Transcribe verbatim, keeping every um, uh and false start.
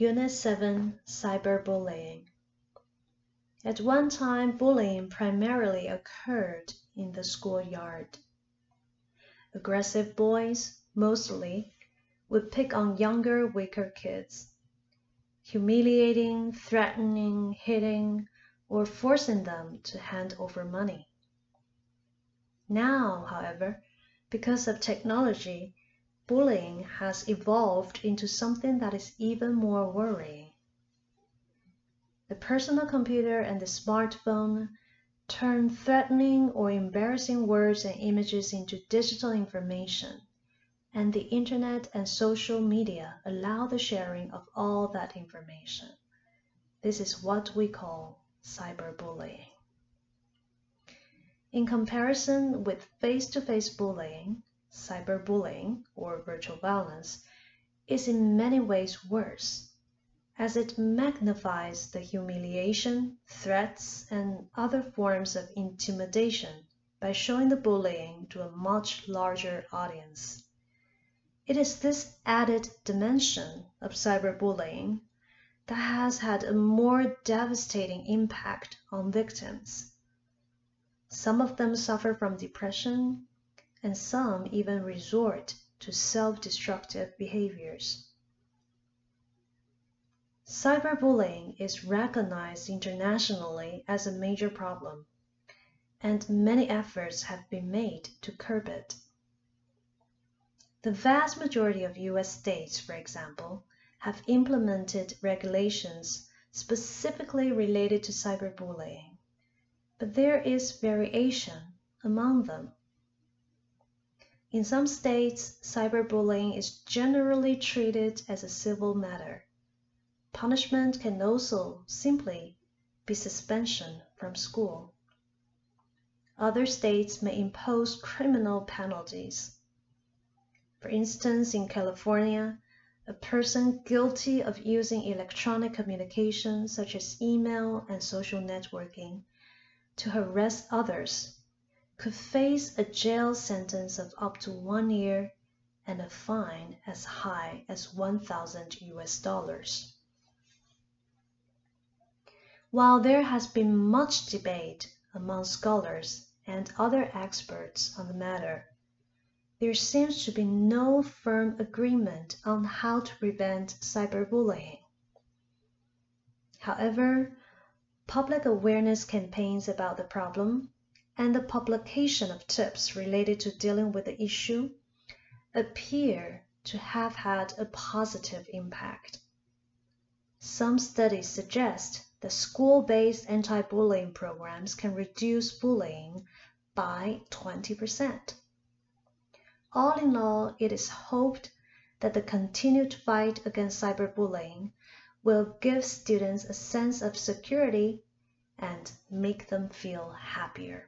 Unit seven, Cyberbullying. At one time, bullying primarily occurred in the schoolyard. Aggressive boys, mostly, would pick on younger, weaker kids, humiliating, threatening, hitting, or forcing them to hand over money. Now, however, because of technology, bullying has evolved into something that is even more worrying. The personal computer and the smartphone turn threatening or embarrassing words and images into digital information, and the internet and social media allow the sharing of all that information. This is what we call cyberbullying. In comparison with face-to-face bullying, cyberbullying, or virtual violence, is in many ways worse, as it magnifies the humiliation, threats, and other forms of intimidation by showing the bullying to a much larger audience. It is this added dimension of cyberbullying that has had a more devastating impact on victims. Some of them suffer from depression, and some even resort to self-destructive behaviors. Cyberbullying is recognized internationally as a major problem, and many efforts have been made to curb it. The vast majority of U S states, for example, have implemented regulations specifically related to cyberbullying, but there is variation among them. In some states, cyberbullying is generally treated as a civil matter. Punishment can also simply be suspension from school. Other states may impose criminal penalties. For instance, in California, a person guilty of using electronic communication such as email and social networking to harass others could face a jail sentence of up to one year and a fine as high as one thousand U S dollars. While there has been much debate among scholars and other experts on the matter, there seems to be no firm agreement on how to prevent cyberbullying. However, public awareness campaigns about the problem and the publication of tips related to dealing with the issue appear to have had a positive impact. Some studies suggest that school-based anti-bullying programs can reduce bullying by twenty percent. All in all, it is hoped that the continued fight against cyberbullying will give students a sense of security and make them feel happier.